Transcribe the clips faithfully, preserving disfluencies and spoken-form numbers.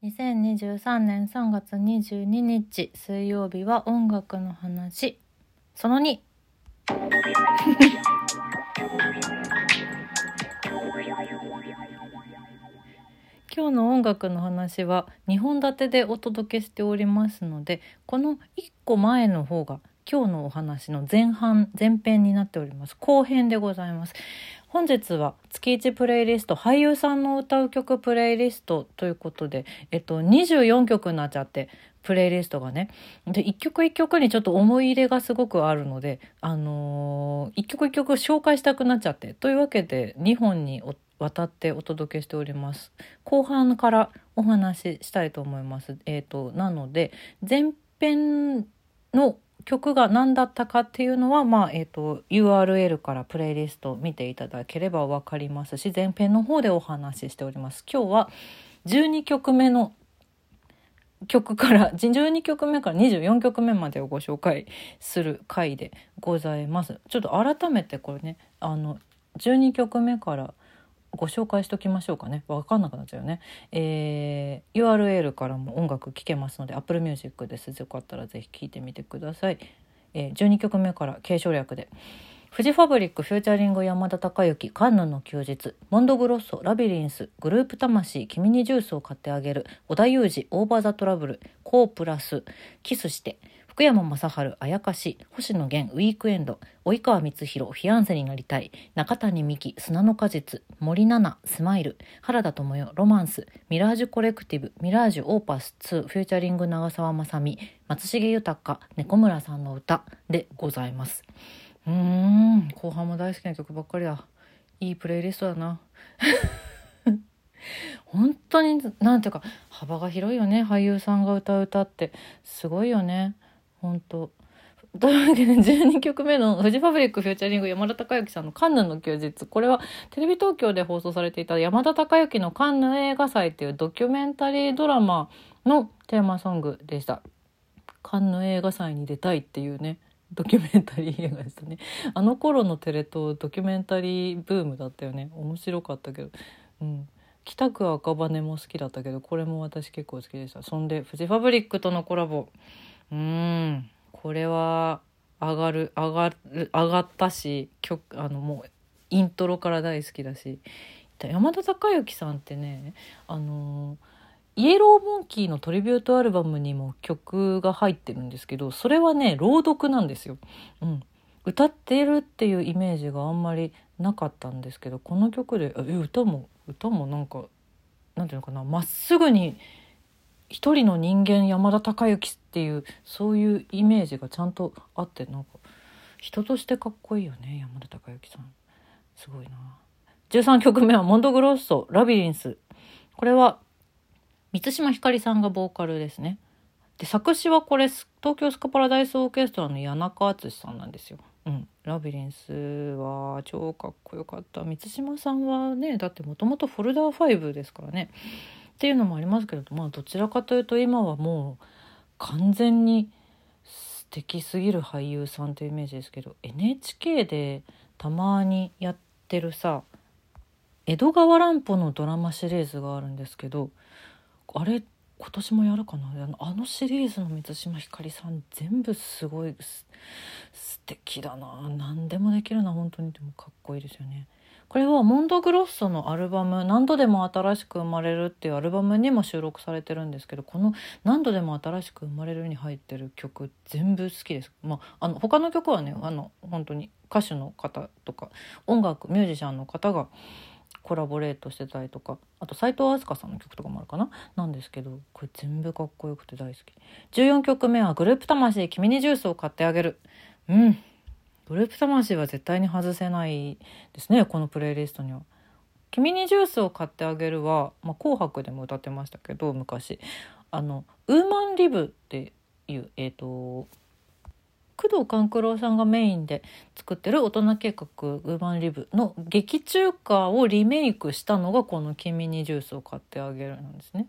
にせんにじゅうさんねんさんがつにじゅうににち水曜日は音楽の話そのに今日の音楽の話はにほん立てでお届けしておりますので、このいっこまえの方が今日のお話の前半前編になっております。後編でございます。本日は月いちプレイリスト、俳優さんの歌う曲プレイリストということで、えっと、にじゅうよんきょくになっちゃってプレイリストがね、でいっきょくいっきょくにちょっと思い入れがすごくあるので、あのー、いっきょくいっきょく紹介したくなっちゃって、というわけでにほんにわたってお届けしております。後半からお話ししたいと思います。えっと、なので前編の曲が何だったかっていうのは、まあえーと、ユーアールエル からプレイリストを見ていただければ分かりますし、前編の方でお話ししております。今日はじゅうにきょくめの曲からじゅうにきょくめからにじゅうよんきょくめまでをご紹介する回でございます。ちょっと改めてこれね、あのじゅうにきょくめからご紹介しておきましょうかね。分かんなくなっちゃうよね。えー、ユーアールエル からも音楽聴けますので Apple Music です。よかったらぜひ聴いてみてください。えー、じゅうにきょくめから継承略でフジファブリックフューチャリング山田孝之、カンヌの休日、モンドグロッソ、ラビリンス、グループ魂、君にジュースを買ってあげる、織田裕二、オーバーザトラブル、コープラス、キスして、福山雅治、あやかし、星野源、ウィークエンド、及川光博、フィアンセになりたい、中谷美紀、砂の果実、森七菜、スマイル、原田知世、ロマンス、ミラージュコレクティブ、ミラージュオーパスツー、フューチャリング長澤まさみ、松重豊、猫村さんの歌でございます。うーん、後半も大好きな曲ばっかりだ。いいプレイリストだな本当になんていうか幅が広いよね。俳優さんが歌う歌ってすごいよね、本当。というわけでじゅうにきょくめのフジファブリックフューチャリング山田孝之さんのカンヌの休日、これはテレビ東京で放送されていた山田孝之のカンヌ映画祭というドキュメンタリードラマのテーマソングでした。カンヌ映画祭に出たいっていうね、ドキュメンタリー映画ですね。あの頃のテレ東ドキュメンタリーブームだったよね。面白かったけど、うん、北区赤羽も好きだったけど、これも私結構好きでした。そんでフジファブリックとのコラボ、うーん、これは上がる上がる上がったし、曲あのもうイントロから大好きだし、山田孝之さんってね、あのイエローモンキーのトリビュートアルバムにも曲が入ってるんですけど、それはね朗読なんですよ、うん、歌ってるっていうイメージがあんまりなかったんですけど、この曲でえ歌も歌もなんかなんていうのかな、まっすぐに一人の人間山田孝之っていう、そういうイメージがちゃんとあって、なんか人としてかっこいいよね、山田孝之さんすごいな。じゅうさんきょくめはモンドグロッソ、ラビリンス、これは満島ひかりさんがボーカルですね。で作詞はこれ東京スカパラダイスオーケストラの谷中敦さんなんですよ、うん、ラビリンスは超かっこよかった。満島さんはね、だってもともとフォルダーファイブですからねっていうのもありますけれど、まあどちらかというと今はもう完全に素敵すぎる俳優さんというイメージですけど、 エヌエイチケー でたまにやってるさ、江戸川乱歩のドラマシリーズがあるんですけど、あれ今年もやるかな。あのシリーズの満島ひかりさん全部すごい素敵だな、何でもできるな本当に。でもかっこいいですよね。これはモンドグロッソのアルバム、何度でも新しく生まれるっていうアルバムにも収録されてるんですけど、この何度でも新しく生まれるに入ってる曲全部好きです。まあ、あの他の曲はね、あの本当に歌手の方とか音楽ミュージシャンの方がコラボレートしてたりとか、あと斉藤飛鳥さんの曲とかもあるかな、なんですけど、これ全部かっこよくて大好き。じゅうよんきょくめはグループ魂、君にジュースを買ってあげる。うん、グループ魂は絶対に外せないですね、このプレイリストには。君にジュースを買ってあげるは、まあ、紅白でも歌ってましたけど、昔あのウーマンリブっていう、えー、と工藤官九郎さんがメインで作ってる大人計画ウーマンリブの劇中歌をリメイクしたのがこの君にジュースを買ってあげるなんですね、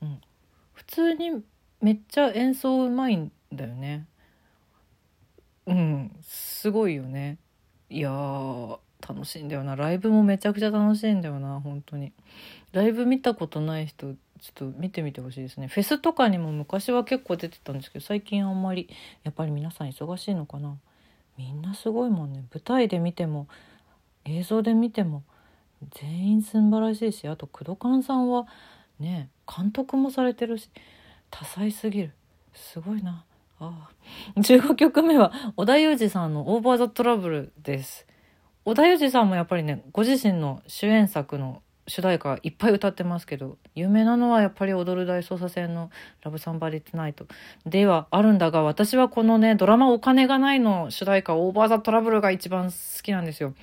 うん、普通にめっちゃ演奏うまいんだよね。うん、すごいよね。いやー楽しいんだよな。ライブもめちゃくちゃ楽しいんだよな本当に。ライブ見たことない人ちょっと見てみてほしいですね。フェスとかにも昔は結構出てたんですけど、最近あんまり、やっぱり皆さん忙しいのかな。みんなすごいもんね。舞台で見ても映像で見ても全員素晴らしいし、あと工藤勘さんはね監督もされてるし、多彩すぎる、すごいなあ。じゅうごきょくめは織田裕二さんのオーバーザトラブルです。織田裕二さんもやっぱりね、ご自身の主演作の主題歌いっぱい歌ってますけど、有名なのはやっぱり踊る大捜査線のラブサンバディトゥナイトではあるんだが、私はこのねドラマお金がないの主題歌オーバーザトラブルが一番好きなんですよ。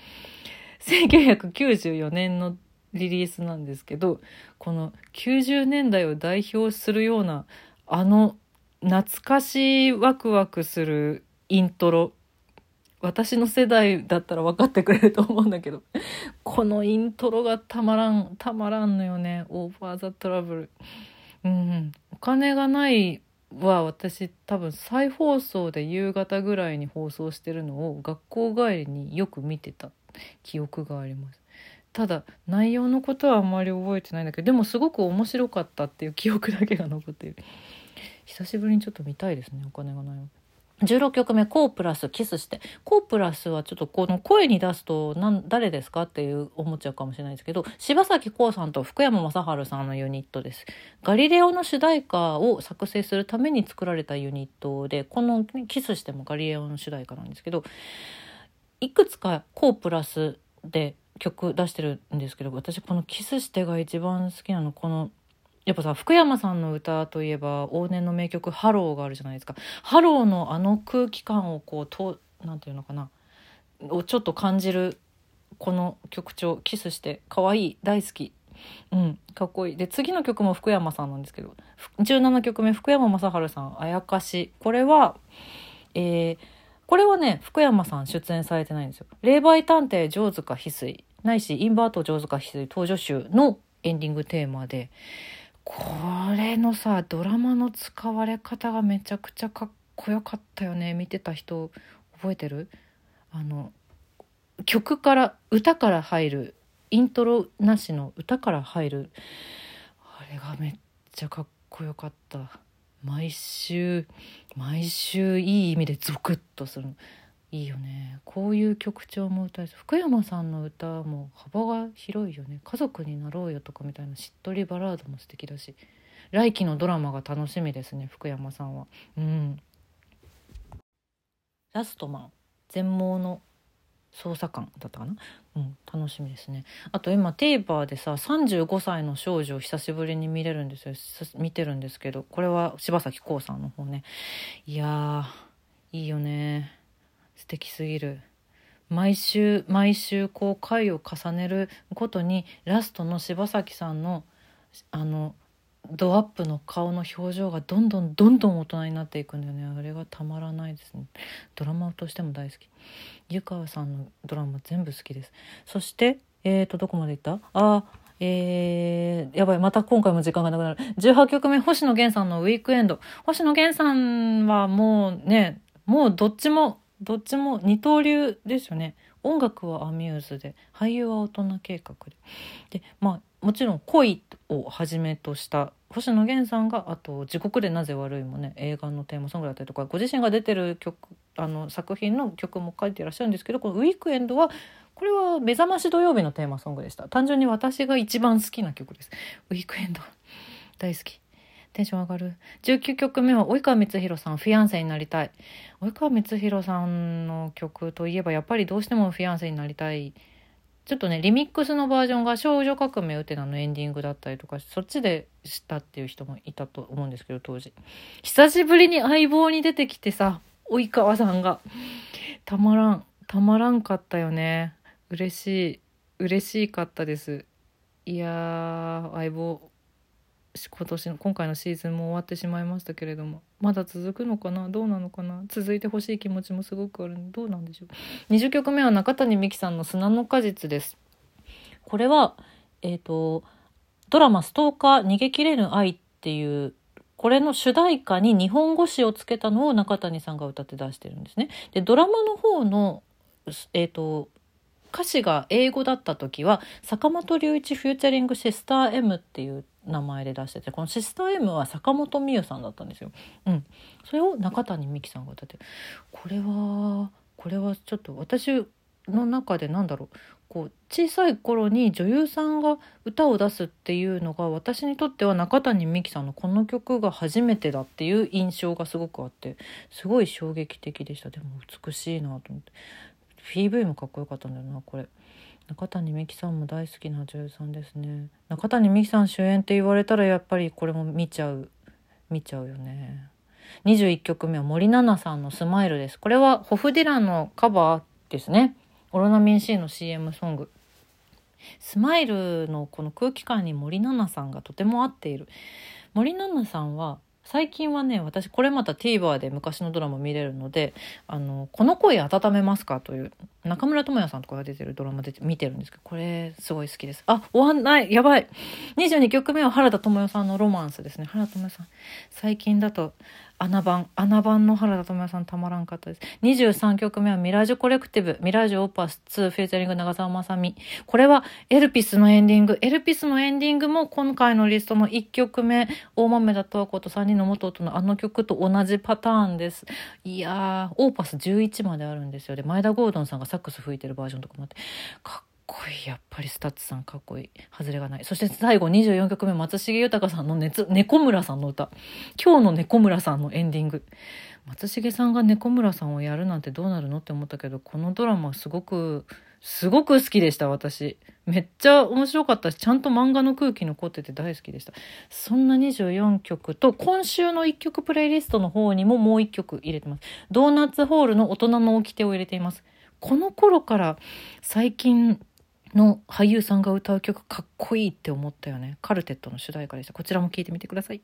せんきゅうひゃくきゅうじゅうよねんのリリースなんですけど、このきゅうじゅうねんだいを代表するようなあの懐かしいワクワクするイントロ、私の世代だったら分かってくれると思うんだけど、このイントロがたまらんたまらんのよね。オーバーザトラブル、うん、お金がないは私多分再放送で夕方ぐらいに放送してるのを学校帰りによく見てた記憶があります。ただ内容のことはあんまり覚えてないんだけど、でもすごく面白かったっていう記憶だけが残っている。久しぶりにちょっと見たいですね、お金がない。じゅうろっきょくめ、コープラスキスして。コープラスはちょっとこの声に出すとなん誰ですかっていう思っちゃうかもしれないですけど、柴咲コウさんと福山雅治さんのユニットです。ガリレオの主題歌を作成するために作られたユニットで、このキスしてもガリレオの主題歌なんですけど、いくつかコープラスで曲出してるんですけど、私このキスしてが一番好きなの。このやっぱさ、福山さんの歌といえば往年の名曲ハローがあるじゃないですか。ハローのあの空気感をこうと、なんていうのかな、をちょっと感じるこの曲調、キスして可愛い、大好き、うん、かっこいい。で次の曲も福山さんなんですけど、じゅうななきょくめ、福山雅治さんあやかし。これは、えー、これはね福山さん出演されてないんですよ。霊媒探偵城塚翡翠ないしインバート城塚翡翠登場集のエンディングテーマで、これのさドラマの使われ方がめちゃくちゃかっこよかったよね。見てた人覚えてる？あの曲から歌から入る、イントロなしの歌から入る、あれがめっちゃかっこよかった。毎週毎週いい意味でゾクッとするのいいよね。こういう曲調も歌える。福山さんの歌も幅が広いよね。家族になろうよとかみたいなしっとりバラードも素敵だし、来期のドラマが楽しみですね、福山さんは。うん。ラストマン、全盲の捜査官だったかな、うん、楽しみですね。あと今TVerでささんじゅうごさいの少女を久しぶりに見れるんですよ。見てるんですけど、これは柴咲コウさんの方ね。いやーいいよね、素敵すぎる。毎週毎週こう回を重ねるごとにラストの柴咲さんのあのドアップの顔の表情がどんどんどんどん大人になっていくんだよね。あれがたまらないですね。ドラマとしても大好き。湯川さんのドラマ全部好きです。そしてえーとどこまでいった？あーえー、やばい、また今回も時間がなくなる。じゅうはちきょくめ、星野源さんのウィークエンド。星野源さんはもうね、もうどっちもどっちも二刀流ですよね。音楽はアミューズで、俳優は大人計画で、で、まあ、もちろん恋をはじめとした星野源さんが、あと地獄でなぜ悪いもね、映画のテーマソングだったりとか、ご自身が出てる曲、あの作品の曲も書いていらっしゃるんですけど、このウィークエンドはこれは目覚まし土曜日のテーマソングでした。単純に私が一番好きな曲です。ウィークエンド大好き、テンション上がる。じゅうきゅうきょくめは及川光博さん、フィアンセになりたい。及川光博さんの曲といえばやっぱりどうしてもフィアンセになりたい。ちょっとねリミックスのバージョンが少女革命ウテナのエンディングだったりとか、そっちで知ったっていう人もいたと思うんですけど、当時久しぶりに相棒に出てきてさ、及川さんがたまらんたまらんかったよね。嬉しい嬉しかったです。いやー、相棒今年の今回のシーズンも終わってしまいましたけれども、まだ続くのかな、どうなのかな、続いてほしい気持ちもすごくあるので、どうなんでしょう。にじゅっきょくめは中谷美紀さんの砂の果実です。これはえっとドラマストーカー逃げ切れぬ愛っていう、これの主題歌に日本語詞をつけたのを中谷さんが歌って出してるんですね。でドラマの方のえっと歌詞が英語だった時は坂本龍一フューチャリングしてスター M っていう名前で出してて、このシスター M は坂本美優さんだったんですよ、うん、それを中谷美紀さんが歌って、これはこれはちょっと私の中でなんだろう、こう小さい頃に女優さんが歌を出すっていうのが、私にとっては中谷美紀さんのこの曲が初めてだっていう印象がすごくあって、すごい衝撃的でした。でも美しいなと思って、 ピーブイ もかっこよかったんだよな。これ中谷美紀さんも大好きな女優さんですね。中谷美紀さん主演って言われたらやっぱりこれも見ちゃう見ちゃうよね。にじゅういっきょくめは森七菜さんのスマイルです。これはホフディランのカバーですね。オロナミン C の シーエム ソングスマイルのこの空気感に森七菜さんがとても合っている。森七菜さんは最近はね、私これまた TVer で昔のドラマ見れるので、あのこの恋温めますかという中村倫也さんとかが出てるドラマで見てるんですけど、これすごい好きです。あ、終わんない、やばい。にじゅうにきょくめは原田知世さんのロマンスですね。原田知世さん最近だと穴番穴番の原田知世さんたまらんかったです。にじゅうさんきょくめはミラージュコレクティブミラージュオーパスツーフィーチャリング長澤まさみ。これはエルピスのエンディングエルピスのエンディングも今回のリストのいっきょくめ、大豆田十和子とさんにんの元夫のあの曲と同じパターンです。いやー、オーパスじゅういちまであるんですよ。で、前田ゴードンさんがサックス吹いてるバージョンとかもあって、かっこいい。やっぱりスタッツさんかっこいい、外れがない。そして最後にじゅうよんきょくめ、松重豊さんの熱猫村さんの歌、今日の猫村さんのエンディング。松重さんが猫村さんをやるなんてどうなるのって思ったけど、このドラマすごくすごく好きでした。私めっちゃ面白かったし、ちゃんと漫画の空気残ってて大好きでした。そんなにじゅうよんきょくと、今週のいっきょくプレイリストの方にももういっきょく入れてます。ドーナツホールの大人の掟を入れています。この頃から最近の俳優さんが歌う曲かっこいいって思ったよね。カルテットの主題歌でした。こちらも聴いてみてください。